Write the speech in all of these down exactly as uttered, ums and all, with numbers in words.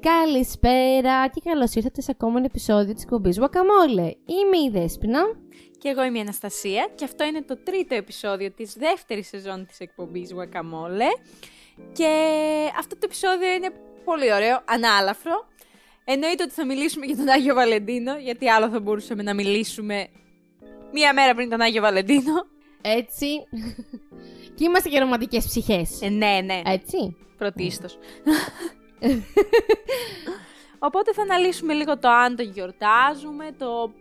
Καλησπέρα και καλώς ήρθατε σε ακόμα ένα επεισόδιο της εκπομπής Guacamole. Είμαι η Δέσποινα. Και εγώ είμαι η Αναστασία και αυτό είναι το τρίτο επεισόδιο της δεύτερης σεζόν της εκπομπής Guacamole. Και αυτό το επεισόδιο είναι πολύ ωραίο, ανάλαφρο. Εννοείται ότι θα μιλήσουμε για τον Άγιο Βαλεντίνο, γιατί άλλο θα μπορούσαμε να μιλήσουμε μία μέρα πριν τον Άγιο Βαλεντίνο. Έτσι. Και είμαστε και ρομαντικές ψυχές. Ε, ναι, ναι. Έτσι. Πρωτίστως. Οπότε θα αναλύσουμε λίγο το αν το γιορτάζουμε, το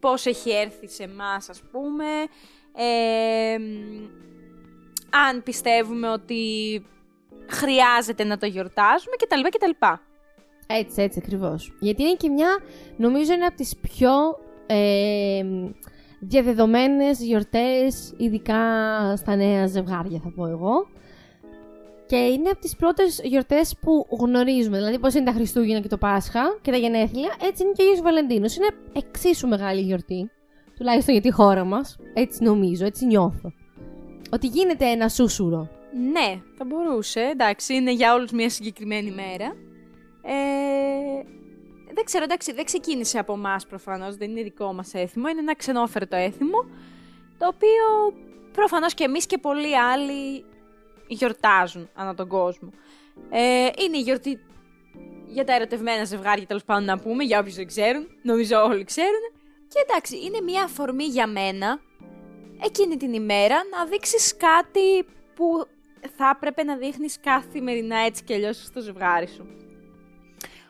πώς έχει έρθει σε εμάς, ας πούμε. Ε, αν πιστεύουμε ότι χρειάζεται να το γιορτάζουμε κτλ. κτλ. Έτσι, έτσι ακριβώς. Γιατί είναι και μια, νομίζω είναι από τις πιο ε, διαδεδομένες γιορτές, ειδικά στα νέα ζευγάρια θα πω εγώ. Και είναι από τις πρώτες γιορτές που γνωρίζουμε. Δηλαδή, πώς είναι τα Χριστούγεννα και το Πάσχα και τα Γενέθλια, έτσι είναι και ο Άγιος Βαλεντίνος. Είναι εξίσου μεγάλη γιορτή, τουλάχιστον για τη χώρα μας. Έτσι νομίζω, έτσι νιώθω. Ότι γίνεται ένα σούσουρο. Ναι, θα μπορούσε. Εντάξει, είναι για όλους μια συγκεκριμένη μέρα. Ε, δεν ξέρω, εντάξει, δεν ξεκίνησε από εμάς προφανώς, δεν είναι δικό μας έθιμο, είναι ένα ξενόφερτο έθιμο, το οποίο προφανώς και εμείς και πολλοί άλλοι γιορτάζουν ανά τον κόσμο. Ε, είναι η γιορτή για τα ερωτευμένα ζευγάρια, τέλος πάντων, να πούμε, για όποιους δεν ξέρουν, νομίζω όλοι ξέρουν. Και εντάξει, είναι μια αφορμή για μένα εκείνη την ημέρα να δείξεις κάτι που θα έπρεπε να δείχνεις καθημερινά έτσι κι αλλιώς στο ζευγάρι σου.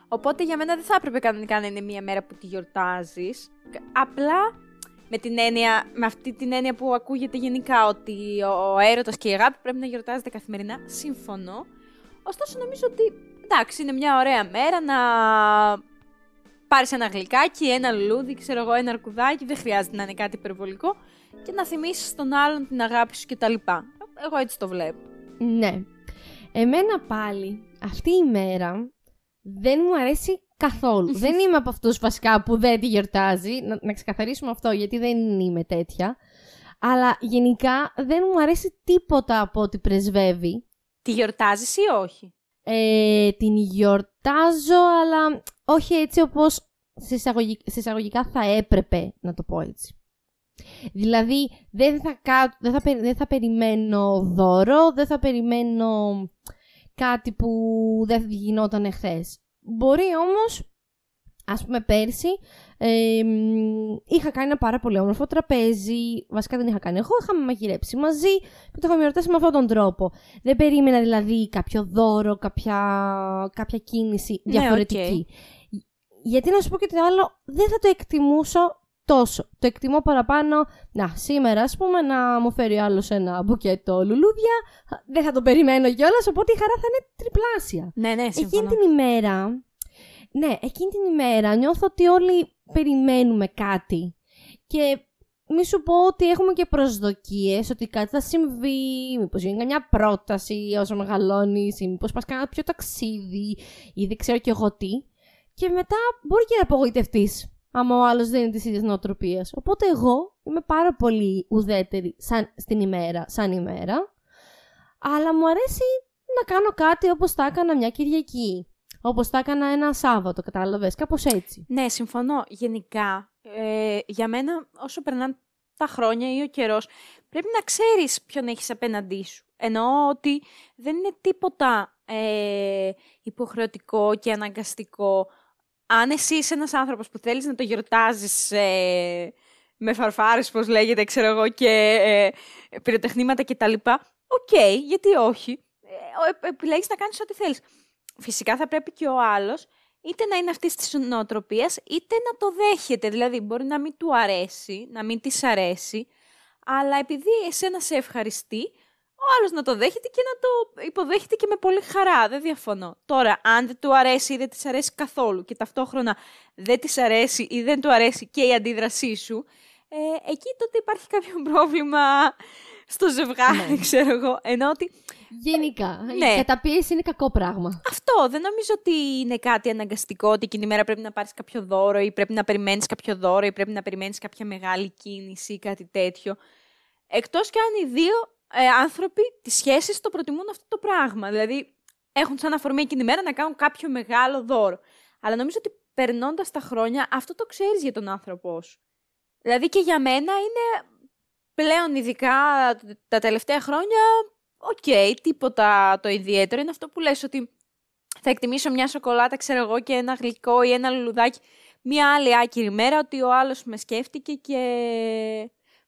Οπότε για μένα δεν θα έπρεπε κανονικά να είναι μια μέρα που τη γιορτάζεις, απλά με, την έννοια, με αυτή την έννοια που ακούγεται γενικά ότι ο, ο έρωτας και η αγάπη πρέπει να γιορτάζεται καθημερινά, συμφωνώ. Ωστόσο νομίζω ότι εντάξει, είναι μια ωραία μέρα να πάρεις ένα γλυκάκι, ένα λουλούδι, ξέρω εγώ, ένα αρκουδάκι, δεν χρειάζεται να είναι κάτι υπερβολικό και να θυμίσεις στον άλλον την αγάπη σου κτλ. Εγώ έτσι το βλέπω. Ναι. Εμένα πάλι αυτή η μέρα δεν μου αρέσει καθόλου. Δεν είμαι από αυτούς βασικά που δεν τη γιορτάζει. Να, να ξεκαθαρίσουμε αυτό, γιατί δεν είμαι τέτοια. Αλλά γενικά δεν μου αρέσει τίποτα από ό,τι πρεσβεύει. Τη γιορτάζεις ή όχι? Ε, την γιορτάζω, αλλά όχι έτσι όπως συσσαγωγικά θα έπρεπε να το πω έτσι. Δηλαδή δεν θα, κα... δεν θα, περι... δεν θα περιμένω δώρο, δεν θα περιμένω κάτι που δεν γινόταν εχθές. Μπορεί όμως, ας πούμε πέρσι, ε, είχα κάνει ένα πάρα πολύ όμορφο τραπέζι. Βασικά δεν είχα κάνει εγώ, είχαμε μαγειρέψει μαζί και το είχαμε γιορτάσει με αυτόν τον τρόπο. Δεν περίμενα δηλαδή κάποιο δώρο, κάποια, κάποια κίνηση διαφορετική. Ναι, okay. Γιατί να σου πω και το άλλο, δεν θα το εκτιμούσα τόσο. Το εκτιμώ παραπάνω, να, σήμερα ας πούμε, να μου φέρει άλλος ένα μπουκέτο λουλούδια, δεν θα το περιμένω κιόλας, οπότε η χαρά θα είναι τριπλάσια. Ναι, ναι, συμφωνώ. Εκείνη την ημέρα, ναι, εκείνη την ημέρα νιώθω ότι όλοι περιμένουμε κάτι και μη σου πω ότι έχουμε και προσδοκίες, ότι κάτι θα συμβεί, μήπως γίνει καμιά πρόταση όσο μεγαλώνεις, ή μήπως πας κάνα πιο ταξίδι, ή δεν ξέρω κι εγώ τι, και μετά μπορεί και να απογοητευτείς άμα ο άλλος δεν είναι της ίδιας νοοτροπίας. Οπότε εγώ είμαι πάρα πολύ ουδέτερη σαν, στην ημέρα, σαν ημέρα. Αλλά μου αρέσει να κάνω κάτι όπως τα έκανα μια Κυριακή. Όπως τα έκανα ένα Σάββατο, κατάλαβες, κάπως έτσι. Ναι, συμφωνώ. Γενικά, ε, για μένα όσο περνάνε τα χρόνια ή ο καιρός, πρέπει να ξέρεις ποιον έχεις απέναντί σου. Εννοώ ότι δεν είναι τίποτα ε, υποχρεωτικό και αναγκαστικό. Αν εσύ είσαι ένας άνθρωπος που θέλεις να το γιορτάζεις ε, με φαρφάρες, πώς λέγεται, ξέρω εγώ, και ε, πυροτεχνήματα κτλ. Οκ, okay, γιατί όχι. Ε, επιλέγεις να κάνεις ό,τι θέλεις. Φυσικά θα πρέπει και ο άλλος είτε να είναι αυτής της νοοτροπίας, είτε να το δέχεται. Δηλαδή, μπορεί να μην του αρέσει, να μην της αρέσει, αλλά επειδή εσένα σε ευχαριστεί, ο άλλος να το δέχεται και να το υποδέχεται και με πολύ χαρά. Δεν διαφωνώ. Τώρα, αν δεν του αρέσει ή δεν της αρέσει καθόλου και ταυτόχρονα δεν της αρέσει ή δεν του αρέσει και η αντίδρασή σου, ε, εκεί τότε υπάρχει κάποιο πρόβλημα στο ζευγάρι, ναι. Ξέρω εγώ. Ενώ ότι γενικά, ναι. Η καταπίεση είναι κακό πράγμα. Αυτό. Δεν νομίζω ότι είναι κάτι αναγκαστικό, ότι εκείνη η μέρα πρέπει να πάρεις κάποιο δώρο ή πρέπει να περιμένεις κάποιο δώρο ή πρέπει να περιμένεις κάποια μεγάλη κίνηση ή κάτι τέτοιο. Εκτός κι αν οι δύο Ε, άνθρωποι τις σχέσεις το προτιμούν αυτό το πράγμα. Δηλαδή, έχουν σαν αφορμή εκείνη τη μέρα να κάνουν κάποιο μεγάλο δώρο. Αλλά νομίζω ότι περνώντας τα χρόνια, αυτό το ξέρεις για τον άνθρωπό σου. Δηλαδή και για μένα είναι πλέον, ειδικά τα τελευταία χρόνια, οκ, okay, τίποτα το ιδιαίτερο. Είναι αυτό που λες ότι θα εκτιμήσω μια σοκολάτα, ξέρω εγώ, και ένα γλυκό ή ένα λουλουδάκι. Μια άλλη άκυρη μέρα, ότι ο άλλος με σκέφτηκε και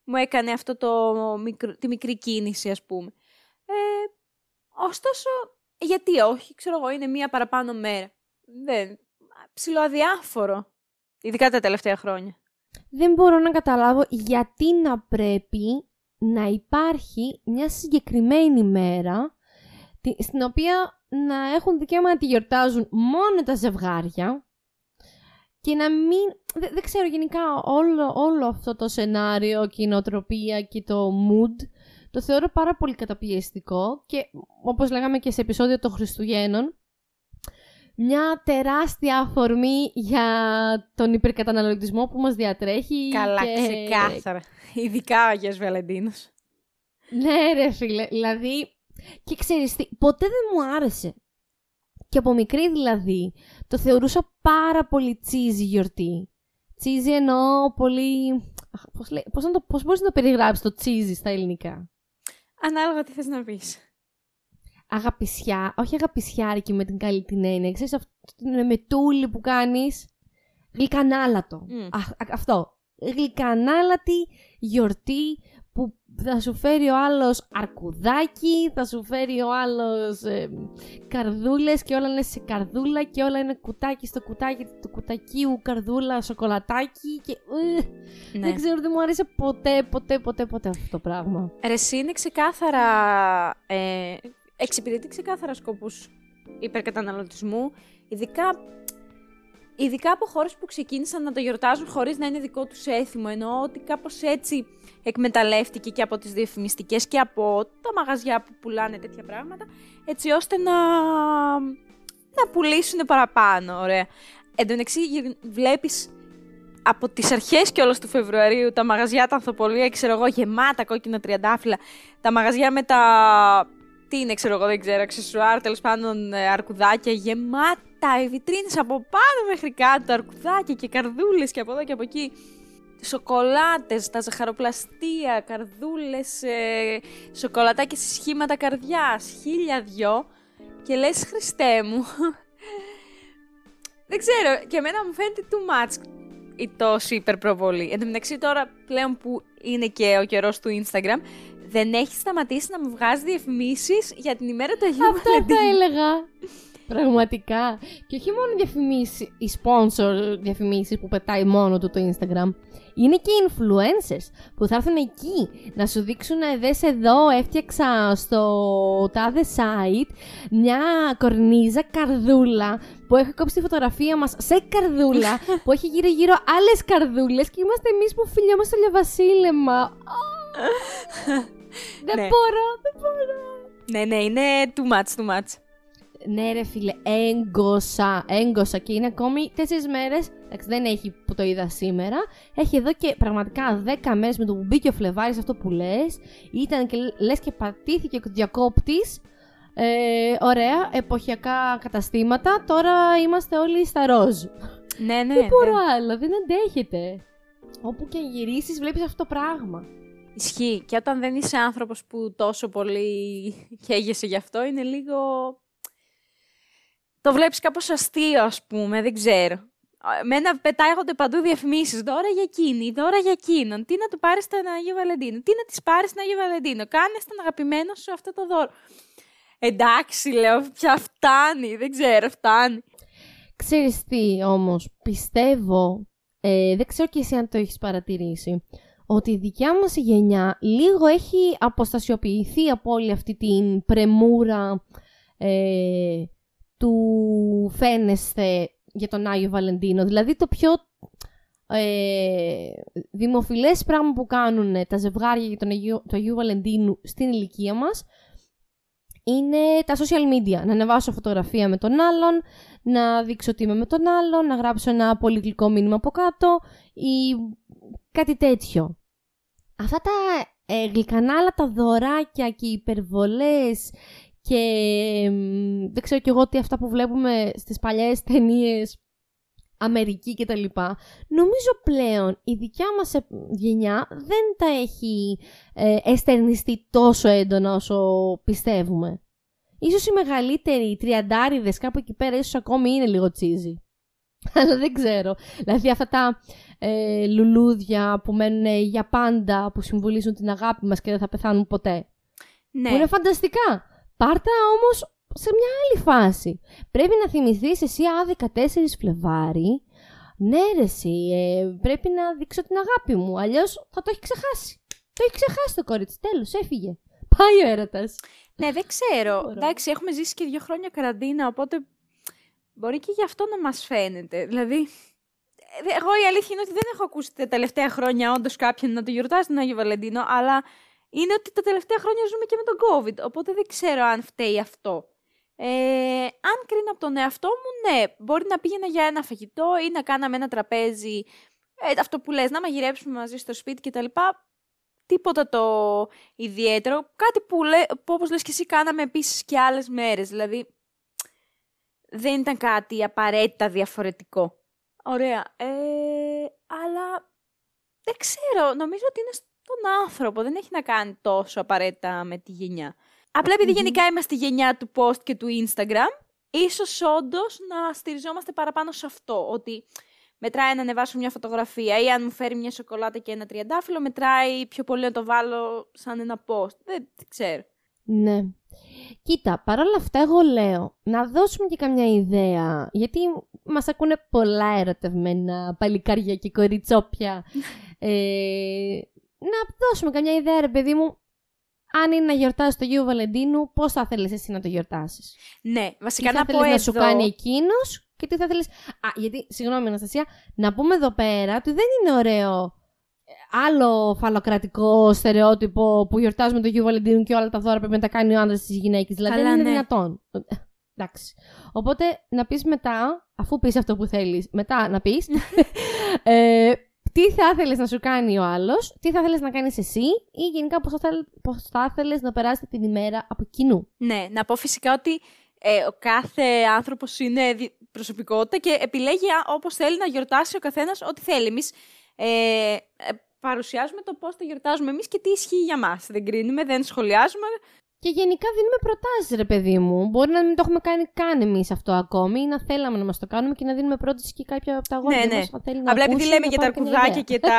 μου έκανε αυτό το μικρο, τη μικρή κίνηση, ας πούμε. Ε, ωστόσο, γιατί όχι, ξέρω εγώ, είναι μια παραπάνω μέρα. Δεν, ψιλοαδιάφορο, ειδικά τα τελευταία χρόνια. Δεν μπορώ να καταλάβω γιατί να πρέπει να υπάρχει μια συγκεκριμένη μέρα στην οποία να έχουν δικαίωμα να τη γιορτάζουν μόνο τα ζευγάρια και να μην... Δεν, δεν ξέρω, γενικά όλο, όλο αυτό το σενάριο και η νοοτροπία και το mood το θεωρώ πάρα πολύ καταπιεστικό και όπως λέγαμε και σε επεισόδιο των Χριστουγέννων, μια τεράστια αφορμή για τον υπερκαταναλωτισμό που μας διατρέχει. Καλά, και... ξεκάθαρα. Ειδικά ο Άγιος Βαλεντίνος. Ναι ρε φίλε, δηλαδή... Και ξέρεις τι, ποτέ δεν μου άρεσε. Και από μικρή δηλαδή, το θεωρούσα πάρα πολύ τσίζι γιορτή. Τσίζι εννοώ πολύ... Πώς, λέ... πώς, να το... πώς μπορείς να το περιγράψεις το τσίζι στα ελληνικά? Ανάλογα τι θες να πεις. Αγαπησιά, όχι αγαπησιάρικη με την καλή την έννοια, ξέρεις αυτό την μετούλη που κάνεις, γλυκανάλατο, mm. Α, α, αυτό, γλυκανάλατη γιορτή που θα σου φέρει ο άλλος αρκουδάκι, θα σου φέρει ο άλλος ε, καρδούλες και όλα είναι σε καρδούλα και όλα είναι κουτάκι στο κουτάκι του κουτακίου, καρδούλα, σοκολατάκι και ε, ναι. Δεν ξέρω, δεν μου άρεσε ποτέ, ποτέ, ποτέ, ποτέ αυτό το πράγμα. Ρε εσύ είναι ξεκάθαρα... Ε... Εξυπηρετεί ξεκάθαρα σκοπούς υπερκαταναλωτισμού, ειδικά, ειδικά από χώρες που ξεκίνησαν να το γιορτάζουν χωρίς να είναι δικό τους έθιμο. Εννοώ ότι κάπως έτσι εκμεταλλεύτηκε και από τις διαφημιστικές και από τα μαγαζιά που πουλάνε τέτοια πράγματα, έτσι ώστε να, να πουλήσουν παραπάνω. Ωραία. Εν τω μεταξύ, βλέπεις από τις αρχές κιόλας του Φεβρουαρίου τα μαγαζιά, τα ανθοπολία, ξέρω εγώ, γεμάτα κόκκινα τριαντάφυλλα, τα μαγαζιά με τα. Τι είναι, ξέρω εγώ, δεν ξέρω, αξεσουάρ, τέλος πάντων αρκουδάκια γεμάτα, οι βιτρίνες από πάνω μέχρι κάτω, αρκουδάκια και καρδούλες και από εδώ και από εκεί. Σοκολάτες, τα ζαχαροπλαστεία, καρδούλες, ε, σοκολατάκια σε σχήματα καρδιάς, χίλια δυο. Και λες, Χριστέ μου, δεν ξέρω, και εμένα μου φαίνεται too much η τόση υπερπροβολή. Εν τω μεταξύ τώρα πλέον που είναι και ο καιρός του Instagram, δεν έχει σταματήσει να μου βγάζει διαφημίσεις για την ημέρα του Αγίου Βαλεντίνου. Αυτό θα έλεγα. Πραγματικά. Και όχι μόνο διαφημίσεις, οι sponsor διαφημίσεις που πετάει μόνο του το Instagram. Είναι και οι influencers που θα έρθουν εκεί να σου δείξουν, δες εδώ, έφτιαξα στο τάδε site μια κορνίζα καρδούλα που έχω κόψει τη φωτογραφία μας σε καρδούλα, που έχει γύρω γύρω άλλες καρδούλες και είμαστε εμείς που φιλιόμαστε για βασίλεμα. Δεν μπορώ, δεν μπορώ. Ναι, ναι, είναι too much, too much. Ναι ρε φίλε, έγκωσα, έγκωσα και είναι ακόμη τέσσερις μέρες, εντάξει δεν έχει που το είδα σήμερα, έχει εδώ και πραγματικά δέκα μέρες με το που μπήκε ο Φλεβάρης αυτό που λες, ήταν και λες και πατήθηκε ο διακόπτης, ε, ωραία, εποχιακά καταστήματα, τώρα είμαστε όλοι στα ροζ. Ναι, ναι. Δεν μπορώ ναι. άλλο, δεν αντέχεται. Όπου και γυρίσεις βλέπεις αυτό το πράγμα. Ισχύει, και όταν δεν είσαι άνθρωπος που τόσο πολύ καίγεσαι γι' αυτό, είναι λίγο... Το βλέπεις κάπως αστείο, ας πούμε, δεν ξέρω. Μένα πετάγονται παντού διαφημίσεις. Δώρα για εκείνη, δώρα για εκείνον. Τι να του πάρεις στον Άγιο Βαλεντίνο, τι να της πάρεις στον Άγιο Βαλεντίνο. Κάνε στον αγαπημένο σου αυτό το δώρο. Εντάξει, λέω, πια φτάνει, δεν ξέρω, φτάνει. Ξέρεις τι όμως, πιστεύω, ε, δεν ξέρω και εσύ αν το έχεις παρατηρήσει, ότι η δικιά μας η γενιά λίγο έχει αποστασιοποιηθεί από όλη αυτή την πρεμούρα ε, του φαίνεσθε για τον Άγιο Βαλεντίνο. Δηλαδή το πιο ε, δημοφιλές πράγμα που κάνουν τα ζευγάρια για τον Αγίου, του Αγίου Βαλεντίνου στην ηλικία μας είναι τα social media. Να ανεβάσω φωτογραφία με τον άλλον, να δείξω τι είμαι με τον άλλον, να γράψω ένα πολύ γλυκό μήνυμα από κάτω ή κάτι τέτοιο. Αυτά τα ε, γλυκανάλα, τα δωράκια και οι υπερβολές Και δεν ξέρω κι εγώ ότι αυτά που βλέπουμε στις παλιές ταινίες Αμερική και τα λοιπά, νομίζω πλέον η δικιά μας γενιά δεν τα έχει ε, εστερνιστεί τόσο έντονα όσο πιστεύουμε. Ίσως οι μεγαλύτεροι, οι τριαντάριδες κάπου εκεί πέρα, ίσως ακόμη είναι λίγο τσίζι. Αλλά δεν ξέρω. Δηλαδή αυτά τα ε, λουλούδια που μένουν για πάντα, που συμβολίζουν την αγάπη μας και δεν θα πεθάνουν ποτέ. Ναι. Που είναι φανταστικά. Πάρτα όμως σε μια άλλη φάση. Πρέπει να θυμηθείς εσύ, α, δεκατέσσερις Φλεβάρι, ναι ρε εσύ, ε, πρέπει να δείξω την αγάπη μου, αλλιώς θα το έχει ξεχάσει. Το έχει ξεχάσει το κορίτσι, τέλος, έφυγε. Πάει ο έρωτας. Ναι, δεν ξέρω. Εντάξει, έχουμε ζήσει και δύο χρόνια καραντίνα, οπότε μπορεί και γι' αυτό να μας φαίνεται. Δηλαδή, εγώ η αλήθεια είναι ότι δεν έχω ακούσει τα τελευταία χρόνια όντως κάποιον να το γιορτάζει τον Άγιο Βαλεντίνο, αλλά είναι ότι τα τελευταία χρόνια ζούμε και με τον COVID, οπότε δεν ξέρω αν φταίει αυτό. Ε, αν κρίνω από τον εαυτό μου, ναι, μπορεί να πήγαινα για ένα φαγητό ή να κάναμε ένα τραπέζι, ε, αυτό που λες, να μαγειρέψουμε μαζί στο σπίτι κτλ. Τίποτα το ιδιαίτερο. Κάτι που, λέ, που όπως λες και εσύ, κάναμε επίσης και άλλες μέρες. Δηλαδή, δεν ήταν κάτι απαραίτητα διαφορετικό. Ωραία. Ε, αλλά δεν ξέρω, νομίζω ότι είναι στον άνθρωπο. Δεν έχει να κάνει τόσο απαραίτητα με τη γενιά. Απλά επειδή mm-hmm. γενικά είμαστε γενιά του post και του Instagram, ίσως όντως να στηριζόμαστε παραπάνω σε αυτό. Ότι μετράει να ανεβάσω μια φωτογραφία ή αν μου φέρει μια σοκολάτα και ένα τριαντάφυλλο, μετράει πιο πολύ να το βάλω σαν ένα post. Δεν ξέρω. Ναι. Κοίτα, παρόλα αυτά εγώ λέω να δώσουμε και καμιά ιδέα, γιατί μας ακούνε πολλά ερωτευμένα παλικάρια και κοριτσόπια. ε, να δώσουμε καμιά ιδέα, ρε παιδί μου, αν είναι να γιορτάσεις το Άγιο Βαλεντίνου, πώς θα θέλεις εσύ να το γιορτάσεις. Ναι, βασικά να πω εδώ. Τι θα θέλεις να σου κάνει εκείνος και τι θα θέλεις... Α, γιατί, συγγνώμη Αναστασία, να πούμε εδώ πέρα ότι δεν είναι ωραίο άλλο φαλοκρατικό στερεότυπο που γιορτάζουμε το Άγιο Βαλεντίνου και όλα τα δώρα πρέπει να τα κάνει ο άνδρας στις γυναίκες. Δηλαδή δεν είναι ναι. δυνατόν. Εντάξει. Οπότε να πεις μετά, αφού πεις αυτό που θέλεις, μετά να πεις... ε, τι θα ήθελες να σου κάνει ο άλλος, τι θα ήθελες να κάνεις εσύ ή γενικά πώς θα, πώς θα ήθελες να περάσετε την ημέρα από κοινού. Ναι, να πω φυσικά ότι ε, ο κάθε άνθρωπος είναι προσωπικότητα και επιλέγει όπως θέλει να γιορτάσει ο καθένας ό,τι θέλει. Εμείς ε, παρουσιάζουμε το πώς το γιορτάζουμε εμείς και τι ισχύει για μας. Δεν κρίνουμε, δεν σχολιάζουμε. Και γενικά δίνουμε προτάσεις, ρε παιδί μου. Μπορεί να μην το έχουμε κάνει καν εμείς αυτό ακόμη ή να θέλαμε να μας το κάνουμε και να δίνουμε πρόταση και κάποια από τα αγόρια ναι, ναι. μας θα θέλει να απλά ακούσει, επειδή λέμε για τα αρκουδάκια και τα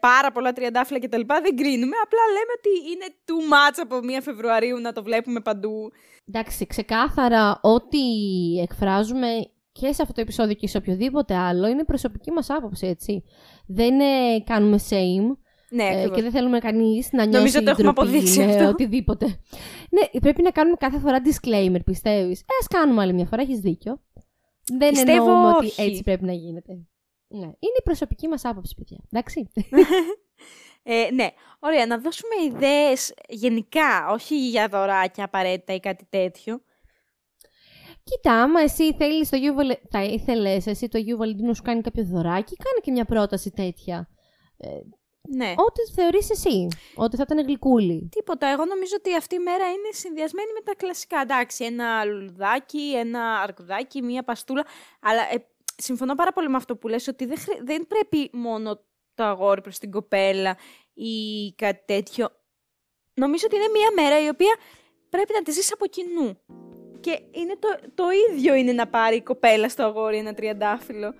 πάρα πολλά τριαντάφυλλα και τα λοιπά, δεν κρίνουμε. Απλά λέμε ότι είναι too much από πρώτη Φεβρουαρίου να το βλέπουμε παντού. Εντάξει, ξεκάθαρα ό,τι εκφράζουμε και σε αυτό το επεισόδιο και σε οποιοδήποτε άλλο είναι προσωπική μας άποψη, έτσι. Δεν ε, κάνουμε shame. Ναι, ε, και δεν θέλουμε κανείς να νιώσει. Νομίζω ότι το έχουμε αποδείξει αυτό. Οτιδήποτε. Ναι, πρέπει να κάνουμε κάθε φορά disclaimer, πιστεύεις. Ε, ας κάνουμε άλλη μια φορά, έχεις δίκιο. Δεν πιστεύω εννοούμε όχι. Ότι έτσι πρέπει να γίνεται. Ναι, είναι η προσωπική μας άποψη, παιδιά. Εντάξει. ε, ναι, ωραία, να δώσουμε ιδέες γενικά, όχι για δωράκια απαραίτητα ή κάτι τέτοιο. Κοίτα, άμα εσύ θέλεις το Γιου Βολε... θα ήθελες εσύ το Γιου Βαλεντίνο να σου κάνει κάποιο δωράκι, κάνε και μια πρόταση τέτοια. Ε, Ναι. Ό,τι θεωρείς εσύ, ότι θα ήταν γλυκούλη. Τίποτα, εγώ νομίζω ότι αυτή η μέρα είναι συνδυασμένη με τα κλασικά. Εντάξει, ένα λουλουδάκι, ένα αρκουδάκι, μία παστούλα. Αλλά ε, συμφωνώ πάρα πολύ με αυτό που λες, ότι δεν, χρε... δεν πρέπει μόνο το αγόρι προς την κοπέλα ή κάτι τέτοιο. Νομίζω ότι είναι μία μέρα η οποία πρέπει να τη ζεις από κοινού. Και είναι το, το ίδιο είναι να πάρει η κοπέλα στο αγόρι ένα τριαντάφυλλο.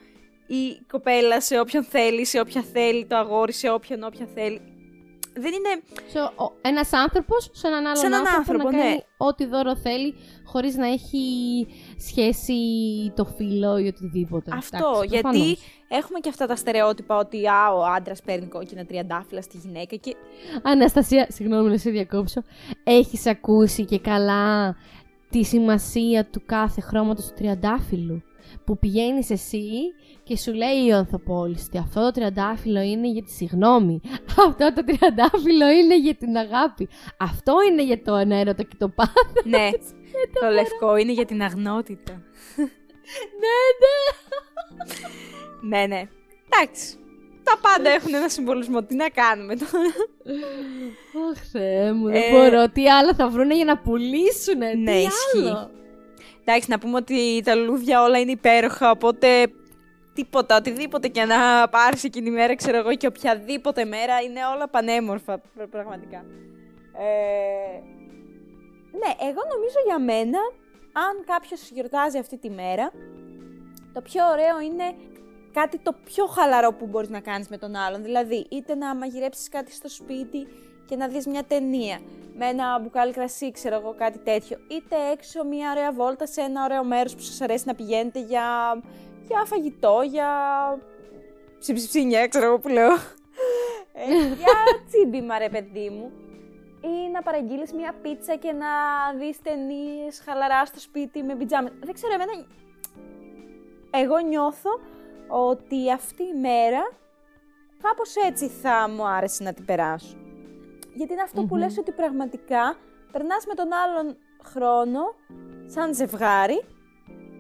Η κοπέλα σε όποιον θέλει, σε όποια θέλει, το αγόρι σε όποιον όποια θέλει. Δεν είναι... So, ο, ένας άνθρωπος σε έναν άλλον σε έναν άνθρωπο, άνθρωπο να κάνει ναι. ό,τι δώρο θέλει, χωρίς να έχει σχέση το φύλο ή οτιδήποτε. Αυτό, εντάξει, γιατί προφανώς. Έχουμε και αυτά τα στερεότυπα ότι α, ο άντρας παίρνει κόκκινα τριαντάφυλλα στη γυναίκα και... Αναστασία, συγγνώμη να σε διακόψω, έχεις ακούσει και καλά τη σημασία του κάθε χρώματος του τριαντάφυλλου? Που πηγαίνεις εσύ και σου λέει η ανθοπόλιστη, αυτό το τριαντάφυλλο είναι για τη συγγνώμη, αυτό το τριαντάφυλλο είναι για την αγάπη, αυτό είναι για το ανέρωτο και το πάθος. Ναι, το λευκό είναι για την αγνότητα. Ναι, ναι. Ναι, ναι. Εντάξει. Τα πάντα έχουν ένα συμβολισμό. Τι να κάνουμε τώρα. Αχ, Θεέ μου, δεν μπορώ. Τι άλλα θα βρούνε για να πουλήσουνε. Ναι, ισχύει. Εντάξει, να πούμε ότι τα λουλούδια όλα είναι υπέροχα, οπότε τίποτα, οτιδήποτε και να πάρεις εκείνη η μέρα, ξέρω εγώ, και οποιαδήποτε μέρα είναι όλα πανέμορφα, πραγματικά. Ε, ναι, εγώ νομίζω για μένα, αν κάποιος γιορτάζει αυτή τη μέρα, το πιο ωραίο είναι κάτι το πιο χαλαρό που μπορείς να κάνεις με τον άλλον. Δηλαδή, είτε να μαγειρέψεις κάτι στο σπίτι και να δεις μια ταινία με ένα μπουκάλι κρασί, ξέρω εγώ, κάτι τέτοιο. Είτε έξω μια ωραία βόλτα σε ένα ωραίο μέρος που σας αρέσει να πηγαίνετε για, για φαγητό, για ψιψιψίνια, ξέρω εγώ που λέω. ε, για τσίμπημα, ρε παιδί μου. Ή να παραγγείλεις μια πίτσα και να δεις ταινίες χαλαρά στο σπίτι με πιτζάμε. Δεν ξέρω, εμένα... Εγώ νιώθω ότι αυτή η μέρα κάπως έτσι θα μου άρεσε να την περάσω. Γιατί είναι αυτό mm-hmm. που λες, ότι πραγματικά περνάς με τον άλλον χρόνο, σαν ζευγάρι,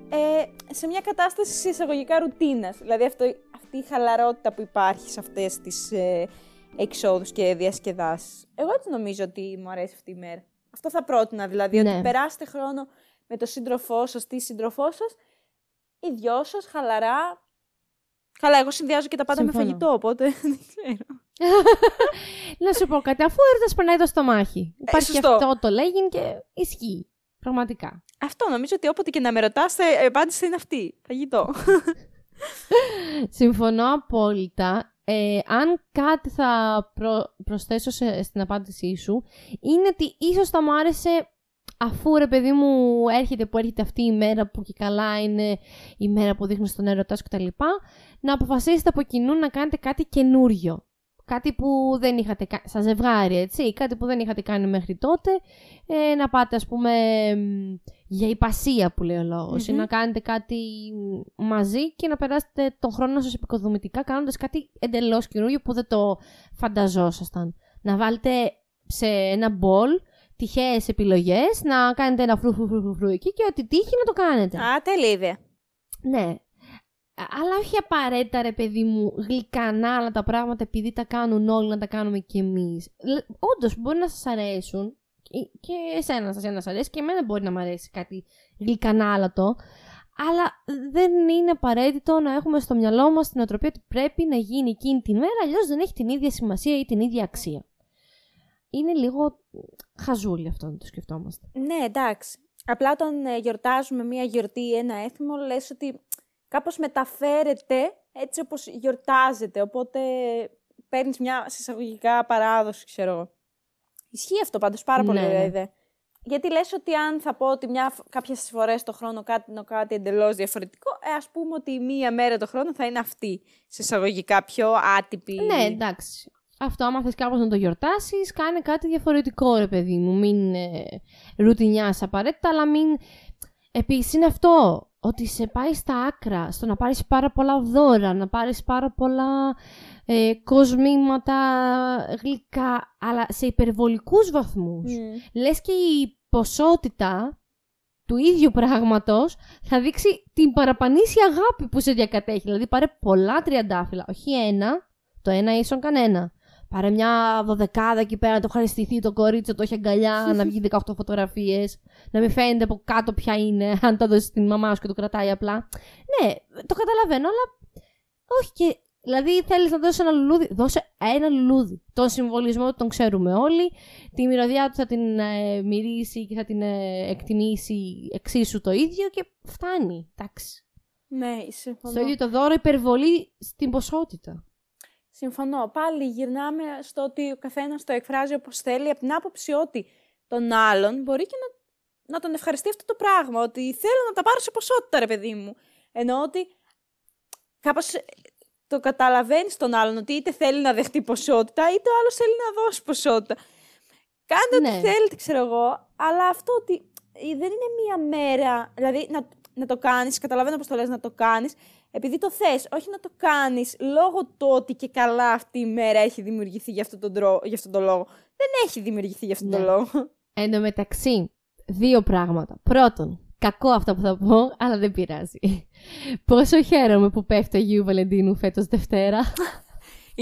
ε, σε μια κατάσταση εισαγωγικά ρουτίνας. Δηλαδή αυτό, αυτή η χαλαρότητα που υπάρχει σε αυτές τις ε, εξόδους και διασκεδάσεις. Εγώ έτσι νομίζω ότι μου αρέσει αυτή η μέρα. Αυτό θα πρότεινα, δηλαδή, ναι. Ότι περάσετε χρόνο με τον σύντροφό σας, τη σύντροφό σας, οι δυο σας, χαλαρά. Καλά, εγώ συνδυάζω και τα πάντα συμφωνώ. Με φαγητό, οπότε δεν ξέρω. Να σου πω κάτι, αφού έρωτας περνάει το στομάχι. Ε, υπάρχει σωστό. Αυτό το λέγειν και ισχύει, πραγματικά. Αυτό νομίζω ότι όποτε και να με ρωτάς, η απάντηση είναι αυτή, φαγητό. Συμφωνώ απόλυτα. Ε, αν κάτι θα προ... προσθέσω σε... στην απάντησή σου, είναι ότι ίσως θα μου άρεσε... Αφού, ρε παιδί μου, έρχεται που έρχεται αυτή η μέρα που και καλά είναι η μέρα που δείχνει στον ερωτά σου κτλ. Να αποφασίσετε από κοινού να κάνετε κάτι καινούριο. Κάτι που δεν είχατε κάνει, σαν ζευγάρι, έτσι. Κάτι που δεν είχατε κάνει μέχρι τότε. Ε, να πάτε, ας πούμε, για υπασία που λέει ο λόγος. Mm-hmm. Ή να κάνετε κάτι μαζί και να περάσετε τον χρόνο σας επικοδομητικά κάνοντας κάτι εντελώς καινούριο που δεν το φανταζόσασταν. Να βάλετε σε ένα μπολ τυχαίες επιλογές, να κάνετε ένα φρου, φρου, φρου, φρου εκεί και ότι τύχει να το κάνετε. Α, τελείβε. Ναι. Αλλά όχι απαραίτητα, ρε παιδί μου, γλυκανά, αλλά τα πράγματα επειδή τα κάνουν όλοι, να τα κάνουμε κι εμείς. Όντως, μπορεί να σας αρέσουν και εσένα σας, εσένα αρέσει και εμένα μπορεί να μ' αρέσει κάτι γλυκανά, αλλά το. Αλλά δεν είναι απαραίτητο να έχουμε στο μυαλό μας την οτροπία ότι πρέπει να γίνει εκείνη την μέρα, αλλιώς δεν έχει την ίδια σημασία ή την ίδια αξία. Είναι λίγο χαζούλι αυτό να το σκεφτόμαστε. Ναι, εντάξει. Απλά όταν ε, γιορτάζουμε μία γιορτή ή ένα έθιμο, λες ότι κάπως μεταφέρεται έτσι όπως γιορτάζεται. Οπότε παίρνεις μια συσσαγωγικά παράδοση, ξέρω. Ισχύει αυτό πάντως πάρα πολύ, ναι. Δε. Γιατί λες ότι αν θα πω ότι μια, κάποιες φορές το χρόνο κάτι, κάτι εντελώς διαφορετικό, ε, ας πούμε ότι μία μέρα το χρόνο θα είναι αυτή. Συσσαγωγικά πιο άτυπη. Ναι, εντάξει. Αυτό, άμα θες κάπως να το γιορτάσεις, κάνε κάτι διαφορετικό, ρε παιδί μου. Μην ε, ρουτινιάς απαραίτητα, αλλά μην... Επίσης είναι αυτό, ότι σε πάει στα άκρα, στο να πάρεις πάρα πολλά δώρα, να πάρεις πάρα πολλά ε, κοσμήματα, γλυκά, αλλά σε υπερβολικούς βαθμούς. Mm. Λες και η ποσότητα του ίδιου πράγματος θα δείξει την παραπανήσια αγάπη που σε διακατέχει. Δηλαδή, πάρε πολλά τριαντάφυλλα, όχι ένα, το ένα ίσον κανένα. Πάρε μια δωδεκάδα εκεί πέρα, το ευχαριστηθεί το κορίτσο, το έχει αγκαλιά, να βγει δεκαοκτώ φωτογραφίες, να μην φαίνεται από κάτω ποια είναι, αν τα δώσεις στην μαμά σου και το κρατάει απλά. Ναι, το καταλαβαίνω, αλλά όχι και... Δηλαδή θέλεις να δώσεις ένα λουλούδι, δώσε ένα λουλούδι. Τον συμβολισμό του τον ξέρουμε όλοι, τη μυρωδιά του θα την ε, μυρίσει και θα την ε, εκτιμήσει εξίσου το ίδιο και φτάνει, εντάξει. Ναι, συμφωνώ. Στο ίδιο το δώρο υπερβολή στην ποσότητα. Συμφωνώ. Πάλι γυρνάμε στο ότι ο καθένας το εκφράζει όπως θέλει, από την άποψη ότι τον άλλον μπορεί και να, να τον ευχαριστεί αυτό το πράγμα, ότι θέλω να τα πάρω σε ποσότητα, ρε παιδί μου. Ενώ ότι κάπως το καταλαβαίνεις τον άλλον, ότι είτε θέλει να δεχτεί ποσότητα, είτε ο άλλος θέλει να δώσει ποσότητα. Κάντε ναι. Ό,τι θέλετε, ξέρω εγώ, αλλά αυτό ότι δεν είναι μία μέρα, δηλαδή να, να το κάνεις, καταλαβαίνω πώς το λες, να το κάνεις, επειδή το θες, όχι να το κάνεις λόγω του ότι και καλά αυτή η μέρα έχει δημιουργηθεί για αυτόν τον, τρο... για αυτόν τον λόγο. Δεν έχει δημιουργηθεί για αυτόν ναι. τον λόγο. Εν τω μεταξύ, δύο πράγματα. Πρώτον, κακό αυτό που θα πω, αλλά δεν πειράζει. Πόσο χαίρομαι που πέφτει ο Αγίου Βαλεντίνου φέτος Δευτέρα.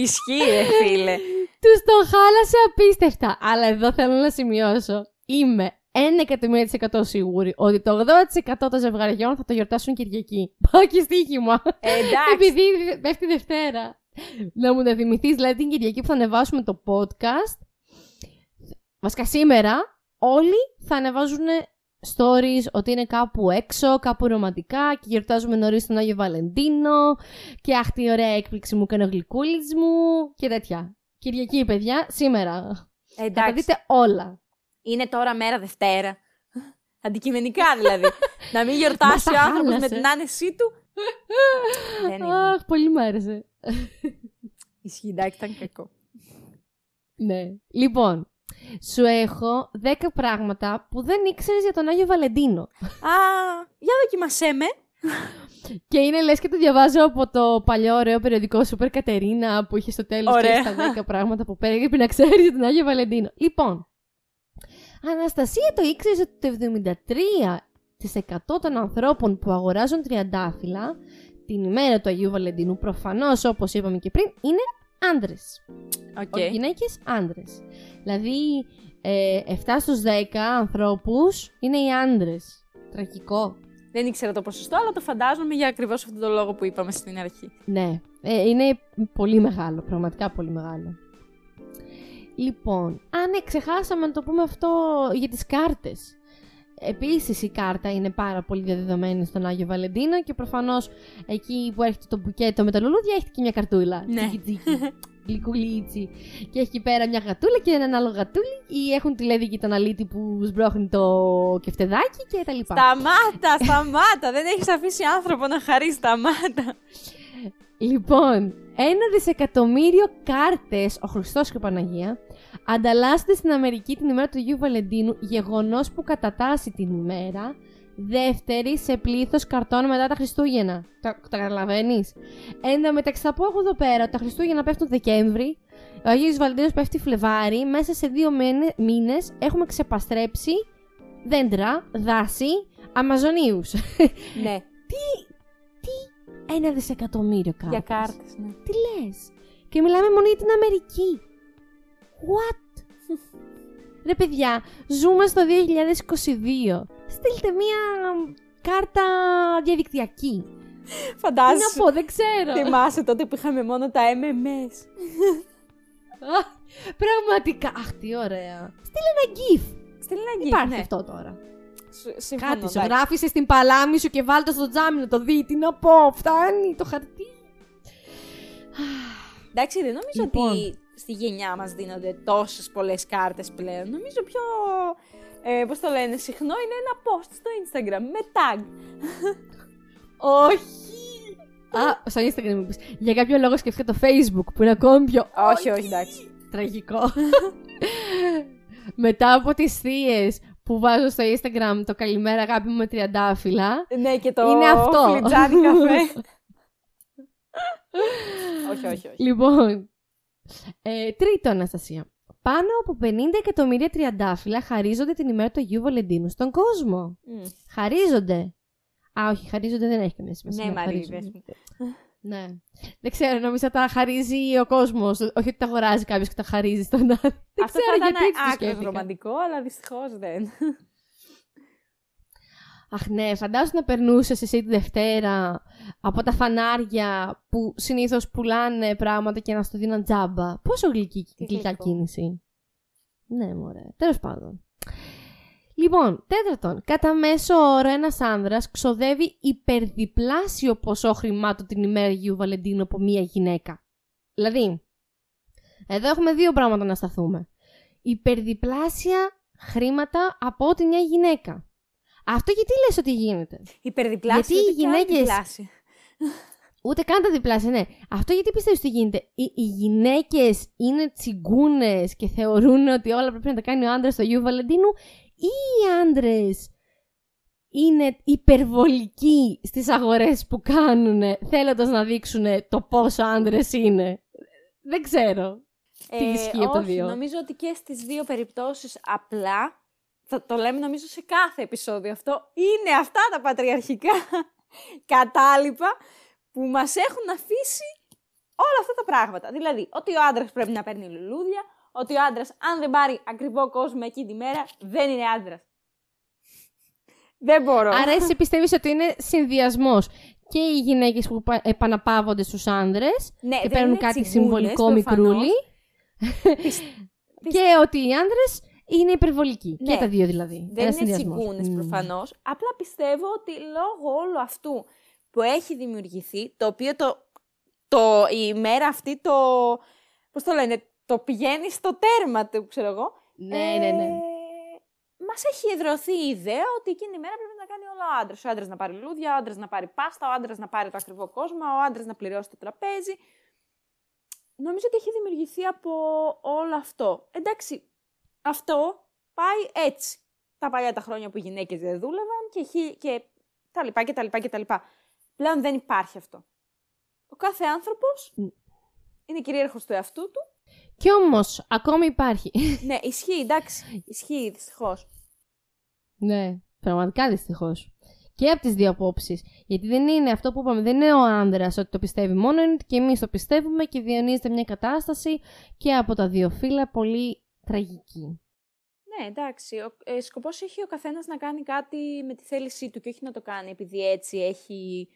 Ισχύει, ρε φίλε. Τους τον χάλασε απίστευτα. Αλλά εδώ θέλω να σημειώσω. Είμαι ένα εκατομμύριο τοις εκατό σίγουρη ότι το ογδόντα τοις εκατό των ζευγαριών θα το γιορτάσουν Κυριακή. Πάω και στοίχημα. Εντάξει. Επειδή πέφτει Δευτέρα. Να μου το θυμηθείς, δηλαδή την Κυριακή που θα ανεβάσουμε το podcast. Βασικά σήμερα όλοι θα ανεβάζουν stories ότι είναι κάπου έξω, κάπου ρομαντικά και γιορτάζουμε νωρίς τον Άγιο Βαλεντίνο και αχ τι ωραία έκπληξη μου και ο γλυκούλης μου και τέτοια. Κυριακή, παιδιά, σήμερα. Εντάξει. Θα τα δείτε όλα. Είναι τώρα μέρα Δευτέρα. Αντικειμενικά δηλαδή. Να μην γιορτάσει ο άνθρωπος με την άνεσή του. Δεν είναι. Αχ, πολύ μ' άρεσε. Ισχύει, εντάξει, ήταν κακό. Ναι. Λοιπόν, σου έχω δέκα πράγματα που δεν ήξερες για τον Άγιο Βαλεντίνο. Α, για δοκιμασέ με. Και είναι λες και το διαβάζω από το παλιό ωραίο περιοδικό Σούπερ Κατερίνα που είχε στο τέλος και στα δέκα πράγματα που πρέπει να ξέρεις για τον Άγιο Βαλεντίνο. Λοιπόν, Αναστασία, το ήξερες ότι το εβδομήντα τρία τοις εκατό των ανθρώπων που αγοράζουν τριαντάφυλλα την ημέρα του Αγίου Βαλεντίνου, προφανώς όπως είπαμε και πριν, είναι άντρες. Okay. Γυναίκες, άντρες. Δηλαδή, ε, επτά στους δέκα ανθρώπους είναι οι άντρες. Τραγικό. Δεν ήξερα το ποσοστό, αλλά το φαντάζομαι για ακριβώς αυτόν τον λόγο που είπαμε στην αρχή. Ναι, ε, είναι πολύ μεγάλο, πραγματικά πολύ μεγάλο. Λοιπόν, αν ναι, ξεχάσαμε να το πούμε αυτό για τις κάρτες. Επίσης η κάρτα είναι πάρα πολύ διαδεδομένη στον Άγιο Βαλεντίνο και προφανώς εκεί που έρχεται το μπουκέτο με τα λουλούδια έχετε και μια καρτούλα. Ναι. Τσίκι τσίκι, γλυκουλίτσι. Και έχει εκεί πέρα μια γατούλα και έναν άλλο γατούλι ή έχουν τη Λέδη και τον αλήτη που σμπρώχνει το κεφτεδάκι και τα λοιπά. Σταμάτα, σταμάτα, δεν έχεις αφήσει άνθρωπο να χαρεί, σταμάτα. Λοιπόν, ένα δισεκατομμύριο κάρτες, ο Χριστός και η Παναγία, ανταλλάσσονται στην Αμερική την ημέρα του Αγίου Βαλεντίνου, γεγονός που κατατάσσει την ημέρα δεύτερη σε πλήθος καρτών μετά τα Χριστούγεννα. Το, το καταλαβαίνεις? Εν τω μεταξύ θα πω εγώ εδώ πέρα, τα Χριστούγεννα πέφτουν Δεκέμβρη, ο Αγίος Βαλεντίνος πέφτει Φλεβάρι, μέσα σε δύο μήνες έχουμε ξεπαστρέψει δέντρα, δάση, Αμαζονίους. Ναι. Τι... Ένα δισεκατομμύριο κάρτες. Για κάρτες, ναι. Τι λες? Και μιλάμε μόνο για την Αμερική. What? Ρε παιδιά, ζούμε στο δύο χιλιάδες είκοσι δύο. Στείλτε μία κάρτα διαδικτυακή. Φαντάζομαι. Τι να πω, δεν ξέρω. Θυμάσαι τότε που είχαμε μόνο τα εμ εμ ες. Πραγματικά. Αχ, τι ωραία. Στείλε ένα gif. Στείλε ένα gif. Υπάρχει, ναι, αυτό τώρα. Συμφωνώ, κάτι σου γράφησε στην παλάμη σου και βάλτε στο τζάμι να το δει. Τι να πω, φτάνει το χαρτί. Εντάξει, δεν νομίζω λοιπόν ότι στη γενιά μας δίνονται τόσες πολλές κάρτες πλέον. Νομίζω πιο, ε, πώς το λένε, συχνό είναι ένα post στο Instagram με tag. Όχι. Α, στο Instagram μου πεις. Για κάποιο λόγο σκέφτηκα το Facebook που είναι ακόμη πιο... Όχι, όχι, εντάξει. Τραγικό. Μετά από τις θείες που βάζω στο Instagram το καλημέρα αγάπη μου με τριαντάφυλλα. Ναι, και το είναι αυτό. Φλιτζάνι καφέ. Όχι, όχι, όχι. Λοιπόν, ε, τρίτο, Αναστασία. Πάνω από πενήντα εκατομμύρια τριαντάφυλλα χαρίζονται την ημέρα του Αγίου Βαλεντίνου στον κόσμο. Mm. Χαρίζονται. Α, όχι, χαρίζονται δεν έχει καμία σημασία. Ναι, Μαρή, ναι. Δεν ξέρω, νομίζω τα χαρίζει ο κόσμος. Όχι ότι τα αγοράζει κάποιος και τα χαρίζει στον άλλο. Δεν αυτό ξέρω, θα ήταν άκρως ρομαντικό, αλλά δυστυχώς δεν. Αχ ναι, φαντάζομαι να περνούσες εσύ τη Δευτέρα από τα φανάρια που συνήθως πουλάνε πράγματα και να στο δίνουν τζάμπα. Πόσο γλυκή, γλυκιά κίνηση. Ναι, μωρέ. Τέλος πάντων. Λοιπόν, τέταρτον, κατά μέσο όρο ένας άνδρας ξοδεύει υπερδιπλάσιο ποσό χρημάτων την ημέρα Αγίου Βαλεντίνου από μία γυναίκα. Δηλαδή, εδώ έχουμε δύο πράγματα να σταθούμε. Υπερδιπλάσια χρήματα από ό,τι μια γυναίκα. Αυτό γιατί λες ότι γίνεται? Υπερδιπλάσια, γιατί ούτε οι γυναίκες... καν διπλάσια. Ούτε καν τα διπλάσια, ναι. Αυτό γιατί πιστεύεις ότι γίνεται? Οι, οι γυναίκες είναι τσιγκούνες και θεωρούν ότι όλα πρέπει να τα κάνει ο άνδρας του Αγίου Βαλεντίνου. Ή οι άντρες είναι υπερβολικοί στις αγορές που κάνουν, θέλοντας να δείξουν το πόσο άντρες είναι? Δεν ξέρω ε, τι ισχύει από το δύο. Νομίζω ότι και στις δύο περιπτώσεις απλά, θα το λέμε νομίζω σε κάθε επεισόδιο αυτό, είναι αυτά τα πατριαρχικά κατάλοιπα που μας έχουν αφήσει όλα αυτά τα πράγματα. Δηλαδή, ότι ο άντρας πρέπει να παίρνει λουλούδια, ότι ο άντρας, αν δεν πάρει ακριβό κόσμο εκείνη τη μέρα, δεν είναι άντρας. Δεν μπορώ. Άρα, εσύ πιστεύεις ότι είναι συνδυασμός και οι γυναίκες που επαναπαύονται στους άντρες ναι, και παίρνουν κάτι συμβολικό μικρούλι. Και ότι οι άντρες είναι υπερβολικοί. Ναι. Και τα δύο δηλαδή. Δεν Ένας είναι τσιγκούνες προφανώς. Mm. Απλά πιστεύω ότι λόγω όλου αυτού που έχει δημιουργηθεί, το οποίο το, το, η μέρα αυτή το. Πώς το λένε, το πηγαίνει στο τέρμα του, ξέρω εγώ. Ναι, ε, ναι, ναι. Μας έχει εδρωθεί η ιδέα ότι εκείνη η μέρα πρέπει να κάνει όλα ο άντρας. Ο άντρας να πάρει λουλούδια, ο άντρας να πάρει πάστα, ο άντρας να πάρει το ακριβό κόσμο, ο άντρας να πληρώσει το τραπέζι. Νομίζω ότι έχει δημιουργηθεί από όλο αυτό. Εντάξει, αυτό πάει έτσι. Τα παλιά τα χρόνια που οι γυναίκες δεν δούλευαν και, χι, και τα λοιπά και τα λοιπά και τα λοιπά. Πλέον δεν υπάρχει αυτό. Ο κάθε άνθρωπος είναι κυρίαρχος του εαυτού του. Κι όμως, ακόμη υπάρχει. Ναι, ισχύει, εντάξει. Ισχύει, δυστυχώς. Ναι, πραγματικά δυστυχώς. Και από τις δύο απόψεις. Γιατί δεν είναι αυτό που είπαμε, δεν είναι ο άνδρας ότι το πιστεύει μόνο, είναι ότι και εμείς το πιστεύουμε και διαιωνίζεται μια κατάσταση και από τα δύο φύλλα πολύ τραγική. Ναι, εντάξει. Ο ε, σκοπός έχει ο καθένας να κάνει κάτι με τη θέλησή του και όχι να το κάνει επειδή έτσι έχει,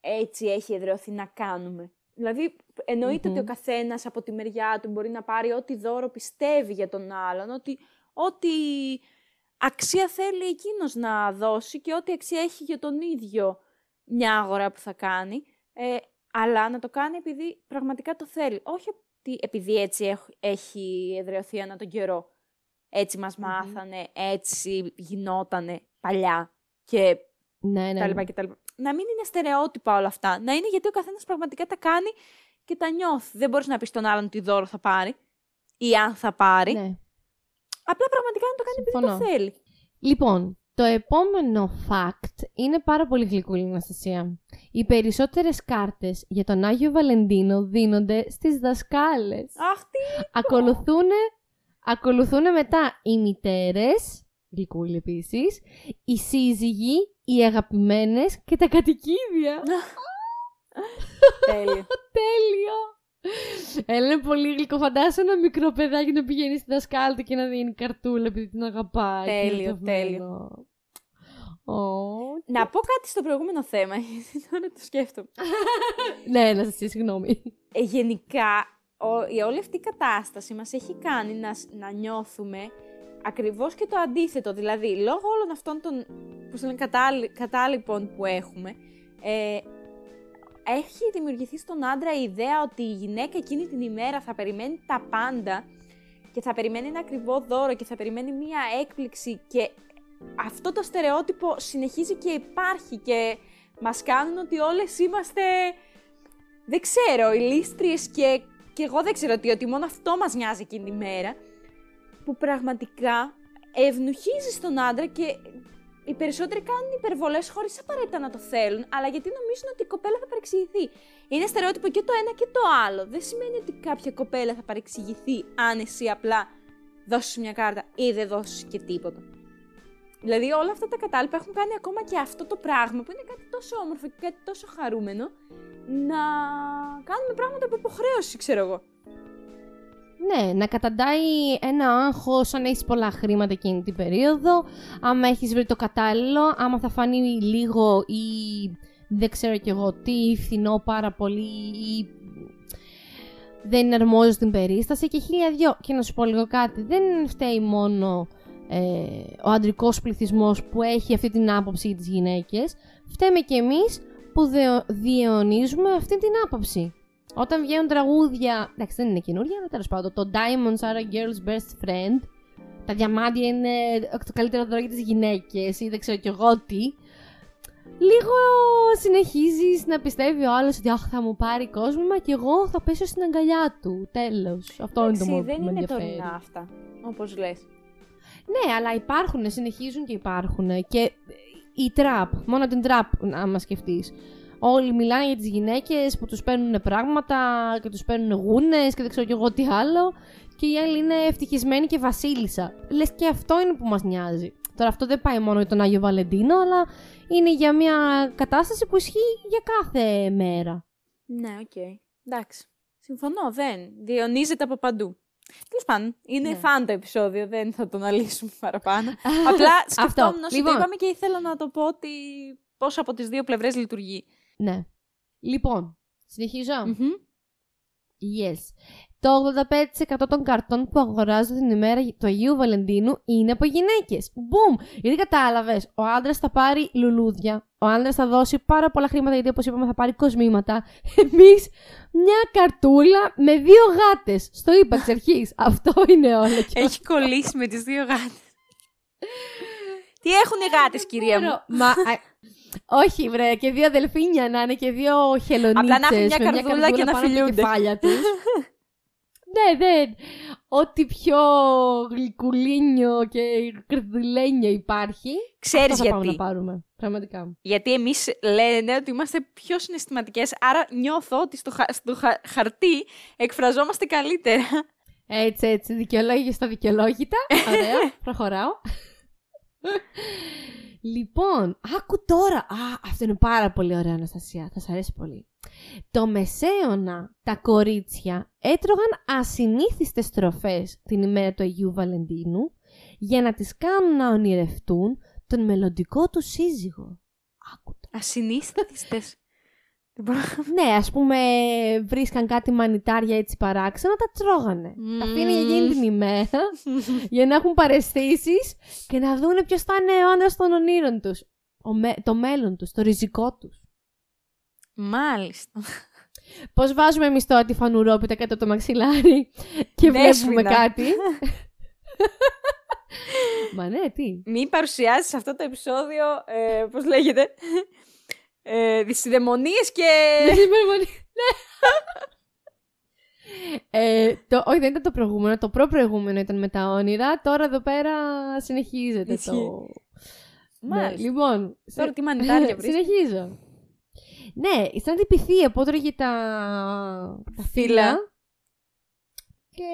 έτσι έχει εδραιωθεί να κάνουμε. Δηλαδή, εννοείται mm-hmm. ότι ο καθένας από τη μεριά του μπορεί να πάρει ό,τι δώρο πιστεύει για τον άλλον, ότι ό,τι αξία θέλει εκείνος να δώσει και ό,τι αξία έχει για τον ίδιο μια αγορά που θα κάνει, ε, αλλά να το κάνει επειδή πραγματικά το θέλει. Όχι επειδή έτσι έχει εδραιωθεί ανά τον καιρό. Έτσι μας mm-hmm. μάθανε, έτσι γινότανε παλιά και ναι, ναι, τα λοιπά και τα λοιπά. Να μην είναι στερεότυπα όλα αυτά. Να είναι γιατί ο καθένας πραγματικά τα κάνει και τα νιώθει. Δεν μπορείς να πεις στον άλλον τι δώρο θα πάρει ή αν θα πάρει. Ναι. Απλά πραγματικά να το κάνει επειδή το θέλει. Λοιπόν, το επόμενο fact είναι πάρα πολύ γλυκούλη, Αναστασία. Οι περισσότερες κάρτες για τον Άγιο Βαλεντίνο δίνονται στις δασκάλες. Αχ, τι! Ακολουθούν, ακολουθούν μετά οι μητέρες, γλυκούλη επίσης, οι σύζυγοι, οι αγαπημένες και τα κατοικίδια. Τέλειο. Τέλειο. Έλα, είναι πολύ γλυκό. Φαντάσου ένα μικρό παιδάκι να πηγαίνει στη δασκάλα του και να δίνει καρτούλα επειδή την αγαπάει. Τέλειο, τέλειο. Oh, να πω κάτι στο προηγούμενο θέμα, γιατί τώρα το σκέφτομαι. Ναι, να σας συγγνώμη. Ε, γενικά, ο, η όλη αυτή η κατάσταση μας έχει κάνει να, να νιώθουμε ακριβώς και το αντίθετο. Δηλαδή, λόγω όλων αυτών των κατάλη, κατάλοιπων που έχουμε, ε, έχει δημιουργηθεί στον άντρα η ιδέα ότι η γυναίκα εκείνη την ημέρα θα περιμένει τα πάντα και θα περιμένει ένα ακριβό δώρο και θα περιμένει μία έκπληξη και αυτό το στερεότυπο συνεχίζει και υπάρχει και μας κάνουν ότι όλες είμαστε, δεν ξέρω, ηλίστριες και, και εγώ δεν ξέρω τι, ότι μόνο αυτό μας νοιάζει εκείνη τη μέρα που πραγματικά ευνουχίζει στον άντρα και οι περισσότεροι κάνουν υπερβολές χωρίς απαραίτητα να το θέλουν, αλλά γιατί νομίζουν ότι η κοπέλα θα παρεξηγηθεί. Είναι στερεότυπο και το ένα και το άλλο. Δεν σημαίνει ότι κάποια κοπέλα θα παρεξηγηθεί αν εσύ απλά δώσεις μια κάρτα ή δεν δώσεις και τίποτα. Δηλαδή όλα αυτά τα κατάλοιπα έχουν κάνει ακόμα και αυτό το πράγμα που είναι κάτι τόσο όμορφο και κάτι τόσο χαρούμενο να κάνουμε πράγματα από υποχρέωση, ξέρω εγώ. Ναι, να καταντάει ένα άγχος αν έχεις πολλά χρήματα εκείνη την περίοδο, άμα έχεις βρει το κατάλληλο, άμα θα φανεί λίγο ή δεν ξέρω κι εγώ τι, φθηνό πάρα πολύ ή δεν αρμόζει στην περίσταση και χίλια δυο. Και να σου πω λίγο κάτι, δεν φταίει μόνο ε, ο αντρικός πληθυσμός που έχει αυτή την άποψη για τις γυναίκες, φταίμε κι εμείς που διαιωνίζουμε αυτή την άποψη. Όταν βγαίνουν τραγούδια, εντάξει δεν είναι καινούργια, αλλά τέλος πάντων, το Diamonds are a girl's best friend, τα διαμάντια είναι το καλύτερο δώρο για τις γυναίκες ή δεν ξέρω κι εγώ τι, λίγο συνεχίζεις να πιστεύει ο άλλος ότι αχ, θα μου πάρει κόσμο, μα κι εγώ θα πέσω στην αγκαλιά του, τέλος. Αυτό Λέξη, είναι το μόνο που με ενδιαφέρει. Δεν είναι τωρινά αυτά, όπως λες. Ναι, αλλά υπάρχουν, συνεχίζουν και υπάρχουν και η τραπ, μόνο την τραπ να μας σκεφτείς. Όλοι μιλάνε για τις γυναίκες που τους παίρνουν πράγματα και τους παίρνουν γούνες και δεν ξέρω κι εγώ τι άλλο και οι άλλοι είναι ευτυχισμένοι και βασίλισσα. Λες και αυτό είναι που μας νοιάζει. Τώρα αυτό δεν πάει μόνο για τον Άγιο Βαλεντίνο, αλλά είναι για μια κατάσταση που ισχύει για κάθε μέρα. Ναι, οκ. Okay. Εντάξει. Συμφωνώ, δεν. Διονύζεται από παντού. Τέλος πάντων, είναι ναι. φαν το επεισόδιο, δεν θα το αναλύσουμε παραπάνω. Απλά σκεφτόμουν όσο λοιπόν. το είπαμε και ήθελα να το πω ότι πόσο από τις δύο πλευρές λειτουργεί. Ναι. Λοιπόν, συνεχίζω. Mm-hmm. Yes. Το ογδόντα πέντε τοις εκατό των καρτών που αγοράζουν την ημέρα του Αγίου Βαλεντίνου είναι από γυναίκες. Μπούμ! Γιατί κατάλαβες, ο άντρας θα πάρει λουλούδια, ο άντρας θα δώσει πάρα πολλά χρήματα γιατί όπως είπαμε θα πάρει κοσμήματα. Εμείς μια καρτούλα με δύο γάτες. Στο είπα εξ αρχής. Αυτό είναι όλο. Και έχει κολλήσει με τις δύο γάτες. Τι έχουν οι γάτες, κυρία μου. Μα... Όχι, βρε, και δύο αδελφίνια να είναι και δύο χελονίτσες. Απλά να έχουν μια καρδούλα και να φιλιούνται. Ναι, δεν. Ό,τι πιο γλυκουλίνιο και καρδουλένιο υπάρχει. Ξέρεις γιατί. Πάμε να πάρουμε. Πραγματικά. Γιατί εμείς λένε ότι είμαστε πιο συναισθηματικές, άρα νιώθω ότι στο, χα... στο χα... χαρτί εκφραζόμαστε καλύτερα. Έτσι, έτσι. Δικαιολόγητα στα δικαιολόγητα. Ωραία, προχωράω. Λοιπόν, άκου τώρα. Α, αυτό είναι πάρα πολύ ωραία, Αναστασία. Θα σας αρέσει πολύ. Το μεσαίωνα τα κορίτσια έτρωγαν ασυνήθιστες τροφές την ημέρα του Αγίου Βαλεντίνου για να τις κάνουν να ονειρευτούν τον μελλοντικό του σύζυγο. Άκου τώρα. Ασυνήθιστες. Ναι, ας πούμε βρίσκαν κάτι μανιτάρια έτσι παράξενα, τα τρώγανε. Mm. Τα πίνει εκείνη την ημέρα για να έχουν παρεστήσεις και να δουν ποιος θα είναι ο άντρας των ονείρων τους. Με... Το μέλλον τους, το ριζικό τους. Μάλιστα. Πώς βάζουμε εμείς τώρα τη φανουρόπιτα κάτω το μαξιλάρι και βλέπουμε κάτι. Μα ναι, τι. Μην παρουσιάζεις αυτό το επεισόδιο, ε, πώς λέγεται... Ε, δυσιδαιμονίες και... Ναι. ε, το, όχι, δεν ήταν το προηγούμενο. Το προπροηγούμενο ήταν με τα όνειρα. Τώρα εδώ πέρα συνεχίζεται. Ισχύει. Το... Μάλιστα. Ναι, λοιπόν... Τώρα τι μανιτάρια βρίσκεται. Συνεχίζω. Ναι, ήταν την πυθία που έτρωγε τα... τα φύλλα. Και...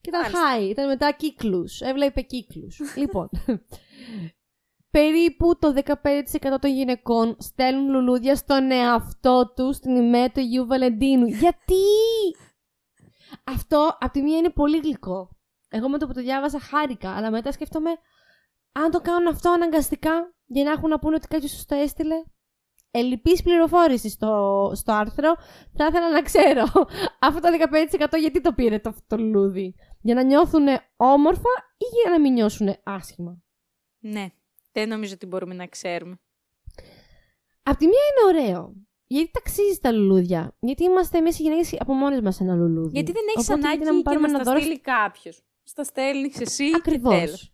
και τα χάι. Ήταν μετά κύκλους. Έβλεπε κύκλους. Λοιπόν... Περίπου το δεκαπέντε τοις εκατό των γυναικών στέλνουν λουλούδια στον εαυτό τους την ημέρα του Αγίου Βαλεντίνου. Γιατί? Αυτό απ' τη μία είναι πολύ γλυκό. Εγώ με το που το διάβασα χάρηκα, αλλά μετά σκέφτομαι αν το κάνουν αυτό αναγκαστικά για να έχουν να πούνε ότι κάποιος τους το έστειλε. Ελλειπής πληροφόρηση στο, στο άρθρο. Θα ήθελα να ξέρω αυτό το δεκαπέντε τοις εκατό γιατί το πήρε το, το λουλούδι. Για να νιώθουν όμορφα ή για να μην νιώσουν άσχημα. Ναι. Δεν νομίζω ότι μπορούμε να ξέρουμε. Απ' τη μία είναι ωραίο. Γιατί ταξίζει τα λουλούδια. Γιατί είμαστε εμείς οι γυναίκες από μόνες μας ένα λουλούδι. Γιατί δεν έχεις ανάγκη να και να, να τα στείλει κάποιος. Στα στέλνεις εσύ. Ακριβώς. Και τέλος.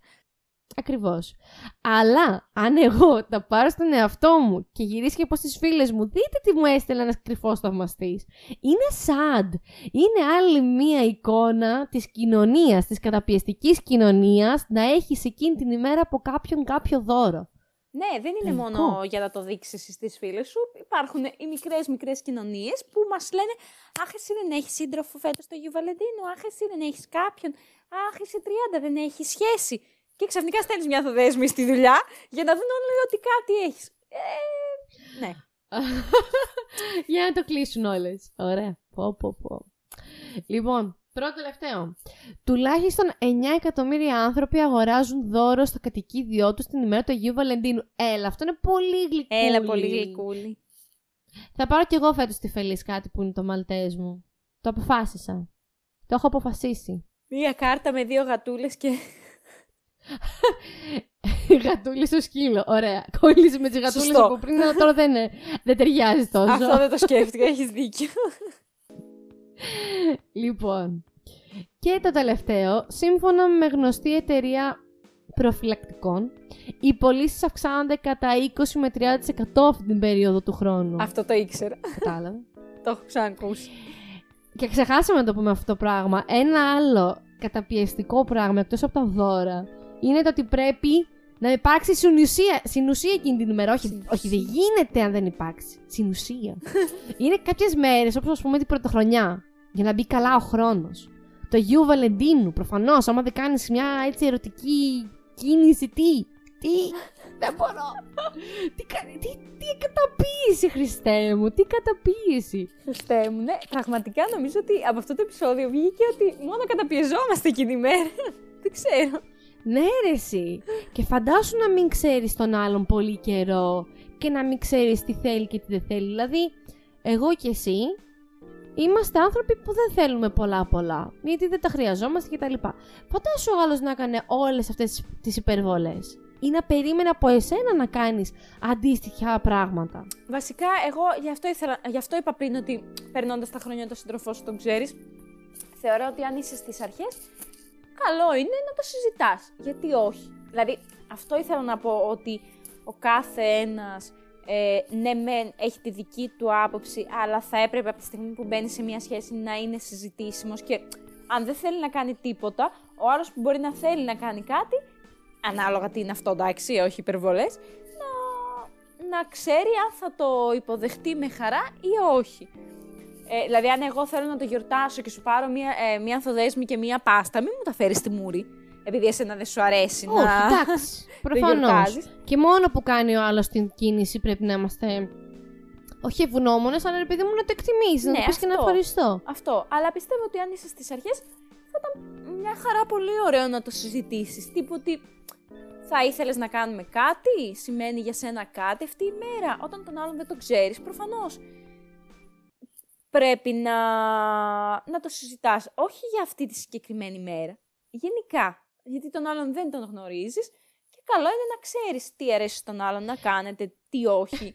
Ακριβώς. Αλλά αν εγώ τα πάρω στον εαυτό μου και γυρίσει και από στις φίλες μου, δείτε τι μου έστειλε ένας κρυφός θαυμαστής. Είναι sad. Είναι άλλη μία εικόνα της κοινωνίας, της καταπιεστικής κοινωνίας, να έχεις εκείνη την ημέρα από κάποιον κάποιο δώρο. Ναι, δεν είναι Λυκό. μόνο για να το δείξεις στις φίλες σου. Υπάρχουν οι μικρές μικρές κοινωνίες που μας λένε «Αχ, εσύ δεν έχεις σύντροφο φέτος το Αγίου Βαλεντίνου, αχ, εσύ δεν έχεις κάποιον, αχ, εσύ τριάντα δεν έχεις σχέση». Και ξαφνικά στέλνεις μια δέσμη στη δουλειά για να δουν όλοι ότι κάτι έχεις. Ε, ναι. Για να το κλείσουν όλες. Ωραία. Πω, πω, πω. Λοιπόν, πρώτο τελευταίο. Τουλάχιστον εννιά εκατομμύρια άνθρωποι αγοράζουν δώρο στο κατοικίδιό τους την ημέρα του Αγίου Βαλεντίνου. Έλα, αυτό είναι πολύ γλυκούλι. Έλα, πολύ γλυκούλι. Θα πάρω κι εγώ φέτος τη Φελής κάτι που είναι το μαλτές μου. Το αποφάσισα. Το έχω αποφασίσει. Μία κάρτα με δύο γατούλες και... Γατούλη στο σκύλο. Ωραία. Κόλλησε με τις γατούλες που πριν, αλλά τώρα δεν, δεν ταιριάζει τόσο. Αυτό δεν το σκέφτηκα, έχεις δίκιο. Λοιπόν. Και το τελευταίο. Σύμφωνα με γνωστή εταιρεία προφυλακτικών, οι πωλήσεις αυξάνονται κατά είκοσι με τριάντα τοις εκατό αυτή την περίοδο του χρόνου. Αυτό το ήξερα. Κατάλαβα. Το έχω ξανακούσει. Και ξεχάσαμε να το πούμε αυτό το πράγμα. Ένα άλλο καταπιεστικό πράγμα εκτός από τα δώρα είναι το ότι πρέπει να υπάρξει συνουσία, συνουσία εκείνη την ημέρα. Όχι, όχι, δεν γίνεται αν δεν υπάρξει. Συνουσία. Είναι κάποιες μέρες, όπως ας πούμε την Πρωτοχρονιά, για να μπει καλά ο χρόνος. Το Αγίου Βαλεντίνου, προφανώς, άμα δεν κάνεις μια έτσι ερωτική κίνηση, τι, Τι, δεν μπορώ. Τι, τι, τι καταπίεση, Χριστέ μου, τι καταπίεση. Χριστέ μου, ναι, πραγματικά νομίζω ότι από αυτό το επεισόδιο βγήκε ότι μόνο καταπιεζόμαστε εκείνη η μέρα. Δεν ξέρω. Ναι ρε εσύ. Και φαντάσου να μην ξέρεις τον άλλον πολύ καιρό και να μην ξέρεις τι θέλει και τι δεν θέλει. Δηλαδή, εγώ και εσύ είμαστε άνθρωποι που δεν θέλουμε πολλά πολλά, γιατί δεν τα χρειαζόμαστε κτλ. Φαντάσου ο άλλος να έκανε όλες αυτές τις υπερβολές ή να περίμενα από εσένα να κάνεις αντίστοιχα πράγματα. Βασικά, εγώ γι' αυτό, ήθελα, γι' αυτό είπα πριν ότι περνώντας τα χρόνια το σύντροφό σου τον ξέρεις. Θεωρώ ότι αν είσαι στις αρχές, καλό είναι να το συζητάς. Γιατί όχι. Δηλαδή, αυτό ήθελα να πω, ότι ο κάθε ένας, ε, ναι μεν, έχει τη δική του άποψη, αλλά θα έπρεπε από τη στιγμή που μπαίνει σε μια σχέση να είναι συζητήσιμος και αν δεν θέλει να κάνει τίποτα, ο άλλος που μπορεί να θέλει να κάνει κάτι, ανάλογα τι είναι αυτό, εντάξει, όχι υπερβολές, να, να ξέρει αν θα το υποδεχτεί με χαρά ή όχι. Ε, δηλαδή, αν εγώ θέλω να το γιορτάσω και σου πάρω μία, ε, μία ανθοδέσμη και μία πάστα, μην μου τα φέρεις στη μούρη, επειδή εσένα δεν σου αρέσει. Όχι, να εντάξει, προφανώς. Και μόνο που κάνει ο άλλος την κίνηση πρέπει να είμαστε όχι ευγνώμονες, αλλά επειδή μου να το εκτιμήσεις, ναι, να το πεις και να ευχαριστώ. Αυτό. Αλλά πιστεύω ότι αν είσαι στις αρχές, θα ήταν μια χαρά πολύ ωραίο να το συζητήσεις. Τύπου ότι θα ήθελες να κάνουμε κάτι, σημαίνει για σένα κάτι αυτή η μέρα. Όταν τον άλλον δεν το ξέρεις, προφανώς πρέπει να, να το συζητάς. Όχι για αυτή τη συγκεκριμένη μέρα. Γενικά. Γιατί τον άλλον δεν τον γνωρίζεις και καλό είναι να ξέρεις τι αρέσει στον άλλον να κάνετε, τι όχι.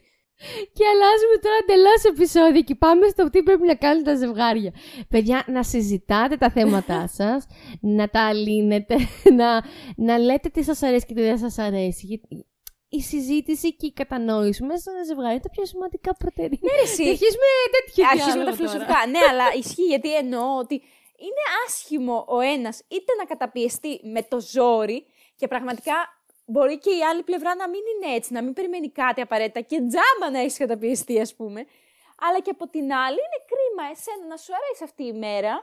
Και αλλάζουμε τώρα εντελώς επεισόδιο και πάμε στο τι πρέπει να κάνουν τα ζευγάρια. Παιδιά, να συζητάτε τα θέματά σας, να τα αλύνετε, να, να λέτε τι σας αρέσει και τι δεν σας αρέσει. Γιατί η συζήτηση και η κατανόηση μέσα στο ζευγάρι είναι τα πιο σημαντικά προτεραιότητα. Ναι, εσύ. Αρχίζουμε τέτοιο διάλογο. Αρχίζουμε τα φιλοσοφικά. Ναι, αλλά ισχύει, γιατί εννοώ ότι είναι άσχημο ο ένας είτε να καταπιεστεί με το ζόρι και πραγματικά μπορεί και η άλλη πλευρά να μην είναι έτσι, να μην περιμένει κάτι απαραίτητα και τζάμα να έχεις καταπιεστεί, ας πούμε. Αλλά και από την άλλη είναι κρίμα εσένα να σου αρέσει αυτή η μέρα,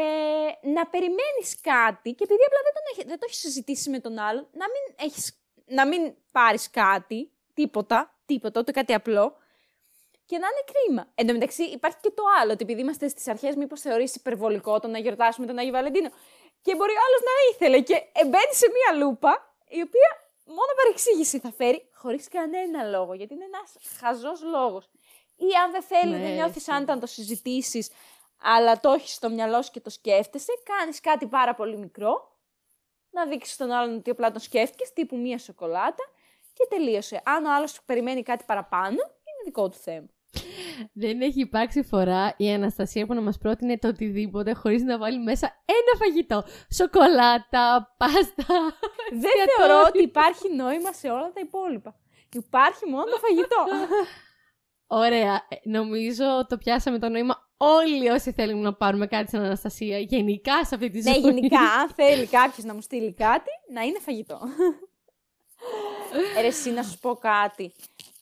ε, να περιμένεις κάτι και επειδή απλά δεν, τον έχ, δεν το έχεις συζητήσει με τον άλλον, να μην, έχεις, να μην πάρεις κάτι, τίποτα, τίποτα, ούτε κάτι απλό. Και να είναι κρίμα. Εν τω μεταξύ, υπάρχει και το άλλο, ότι επειδή είμαστε στις αρχές, μήπως θεωρείς υπερβολικό το να γιορτάσουμε τον Άγιο Βαλεντίνο. Και μπορεί ο άλλος να ήθελε. Και μπαίνει σε μία λούπα, η οποία μόνο παρεξήγηση θα φέρει, χωρίς κανένα λόγο. Γιατί είναι ένας χαζός λόγος. Ή αν δεν θέλει, ναι, δεν νιώθεις άνετα να το συζητήσεις, αλλά το έχεις στο μυαλό σου και το σκέφτεσαι, κάνεις κάτι πάρα πολύ μικρό, να δείξεις τον άλλον ότι απλά τον σκέφτηκες, τύπου μία σοκολάτα, και τελείωσε. Αν ο άλλος περιμένει κάτι παραπάνω, είναι δικό του θέμα. Δεν έχει υπάρξει φορά η Αναστασία που να μας πρότεινε το οτιδήποτε χωρίς να βάλει μέσα ένα φαγητό. Σοκολάτα, πάστα. Δεν θεωρώ ότι υπάρχει νόημα σε όλα τα υπόλοιπα. Υπάρχει μόνο το φαγητό. Ωραία. Νομίζω το πιάσαμε το νόημα όλοι όσοι θέλουμε να πάρουμε κάτι στην Αναστασία. Γενικά σε αυτή τη ζωή. Ναι, γενικά. Αν θέλει κάποιος να μου στείλει κάτι, να είναι φαγητό. Ρε εσύ, να σου πω κάτι.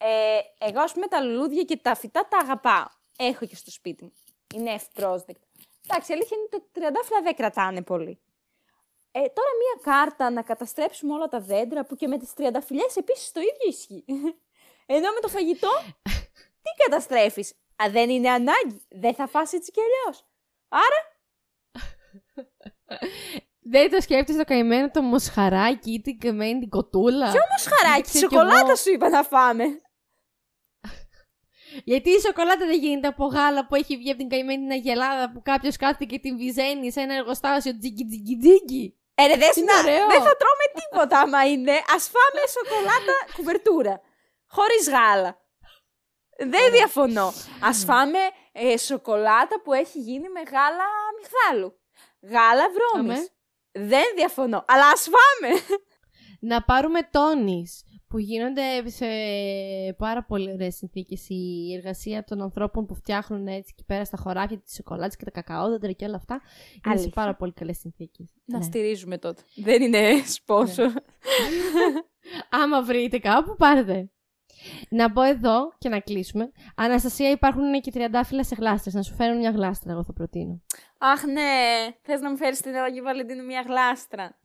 Ε, εγώ, ας πούμε, τα λουλούδια και τα φυτά τα αγαπάω. Έχω και στο σπίτι μου. Είναι ευπρόσδεκτα. Εντάξει, αλήθεια είναι ότι τα τριαντάφυλλα δεν κρατάνε πολύ. Ε, τώρα, μία κάρτα να καταστρέψουμε όλα τα δέντρα που και με τις τριανταφυλλιές επίσης το ίδιο ισχύει. Ενώ με το φαγητό, τι καταστρέφεις. Α, δεν είναι ανάγκη. Δεν θα φας έτσι κι αλλιώς. Άρα. Δεν το σκέφτεσαι το καημένο το μοσχαράκι ή την καημένη την κοτούλα. Ποιο μοσχαράκι, τη σοκολάτα σου είπα να φάμε. Γιατί η σοκολάτα δεν γίνεται από γάλα που έχει βγει από την καημένη την αγελάδα που κάποιος κάθεται και την βυζένει σε ένα εργοστάσιο τζιγκι τζιγκι τζιγκι. Ε, ρε, δέσποινα, δεν θα τρώμε τίποτα άμα είναι. Ας φάμε σοκολάτα κουβερτούρα. Χωρίς γάλα. Δεν διαφωνώ. Ας φάμε ε, σοκολάτα που έχει γίνει με γάλα μυγδάλου. Γάλα βρώμης. Δεν διαφωνώ, αλλά ας φάμε! Να πάρουμε τόνις, που γίνονται σε πάρα πολύ ωραίες συνθήκες. Η εργασία των ανθρώπων που φτιάχνουν έτσι και πέρα στα χωράφια τις σοκολάτες και τα κακαόδεντρα και όλα αυτά, είναι αλήθεια, σε πάρα πολύ καλές συνθήκες. Να ναι, στηρίζουμε τότε. Δεν είναι σπόσο. Ναι. Άμα βρείτε κάπου, πάρετε. Να μπω εδώ και να κλείσουμε. Αναστασία, υπάρχουν και τριαντάφυλλα σε γλάστρες. Να σου φέρουν μια γλάστρα, εγώ θα προτείνω. Αχ, ναι. Θες να μου φέρεις την Άγιο Βαλεντίνο μια γλάστρα.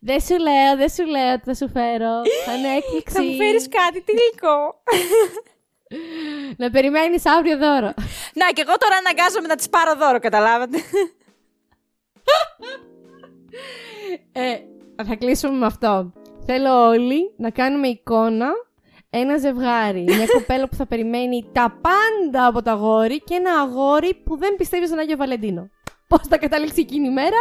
Δεν σου λέω, δεν σου λέω ότι θα σου φέρω. Θα είναι έκπληξη. Θα μου φέρεις κάτι, τι υλικό. Να περιμένεις αύριο δώρο. Να, και εγώ τώρα αναγκάζομαι να της πάρω δώρο, καταλάβατε. ε, θα κλείσουμε με αυτό. Θέλω όλοι να κάνουμε εικόνα ένα ζευγάρι. Μια κοπέλα που θα περιμένει τα πάντα από το αγόρι και ένα αγόρι που δεν πιστεύει στον Άγιο Βαλεντίνο. Πώς θα καταλήξει εκείνη η μέρα,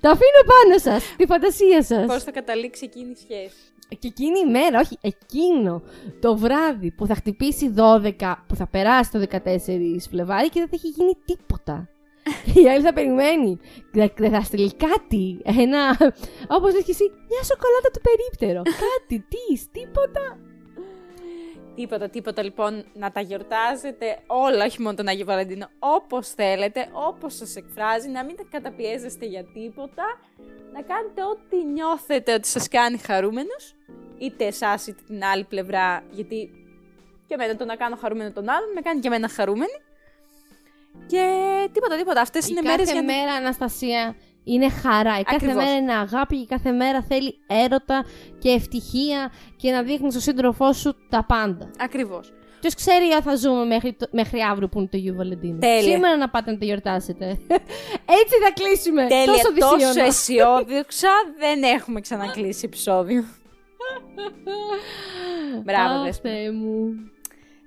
τα αφήνω πάνω σας, τη φαντασία σας. Πώς θα καταλήξει εκείνη η σχέση. Και εκείνη η μέρα, όχι, εκείνο το βράδυ που θα χτυπήσει δώδεκα, που θα περάσει το δεκατέσσερις Φλεβάρι και δεν θα έχει γίνει τίποτα. Η άλλη θα περιμένει, θα στείλει κάτι, ένα, όπως λες και εσύ, μια σοκολάτα του περίπτερο, κάτι, τι, τίποτα. Τίποτα, τίποτα, λοιπόν, να τα γιορτάζετε όλα, όχι μόνο τον Άγιο Βαλεντίνο, όπως θέλετε, όπως σας εκφράζει, να μην τα καταπιέζεστε για τίποτα, να κάνετε ό,τι νιώθετε ότι σας κάνει χαρούμενος, είτε εσάς είτε την άλλη πλευρά, γιατί και εμένα το να κάνω χαρούμενο τον άλλον με κάνει και εμένα χαρούμενη. Και τίποτα, τίποτα. Αυτές είναι μέρες για... Η κάθε μέρα, Αναστασία, είναι χαρά. Η Ακριβώς. κάθε μέρα είναι αγάπη. Η κάθε μέρα θέλει έρωτα και ευτυχία και να δείχνει στον σύντροφό σου τα πάντα. Ακριβώς. Ποιος ξέρει αν θα ζούμε μέχρι, το... μέχρι αύριο που είναι το Αγίου Βαλεντίνου. Τέλεια. Σήμερα να πάτε να το γιορτάσετε. Έτσι θα κλείσουμε. Τέλεια. Τόσο δυσίωνα. Τόσο αισιόδοξα δεν έχουμε ξανακλείσει επεισόδιο. Μπράβο, Δέσποινα μου.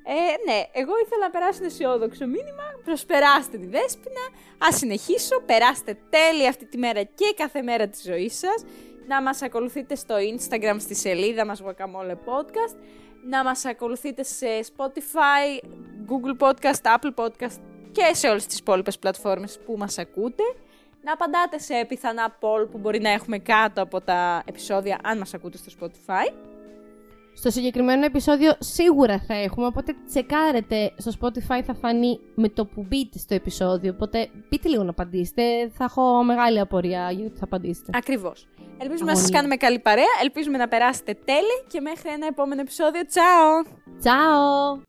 Ε, ναι, εγώ ήθελα να περάσω ένα αισιόδοξο μήνυμα, προσπεράστε τη Δέσποινα, ας συνεχίσω, περάστε τέλεια αυτή τη μέρα και κάθε μέρα της ζωής σας, να μας ακολουθείτε στο Instagram, στη σελίδα μας Guacamole Podcast, να μας ακολουθείτε σε Spotify, Google Podcast, Apple Podcast και σε όλες τις υπόλοιπες πλατφόρμες που μας ακούτε, να απαντάτε σε πιθανά poll που μπορεί να έχουμε κάτω από τα επεισόδια αν μας ακούτε στο Spotify. Στο συγκεκριμένο επεισόδιο σίγουρα θα έχουμε, οπότε τσεκάρετε στο Spotify, θα φανεί με το που μπείτε στο επεισόδιο, οπότε μπείτε λίγο να απαντήσετε, θα έχω μεγάλη απορία γιατί θα απαντήσετε. Ακριβώς. Ελπίζουμε Αγωνία. να σας κάνουμε καλή παρέα, ελπίζουμε να περάσετε τέλεια και μέχρι ένα επόμενο επεισόδιο. Τσάω! Τσάω!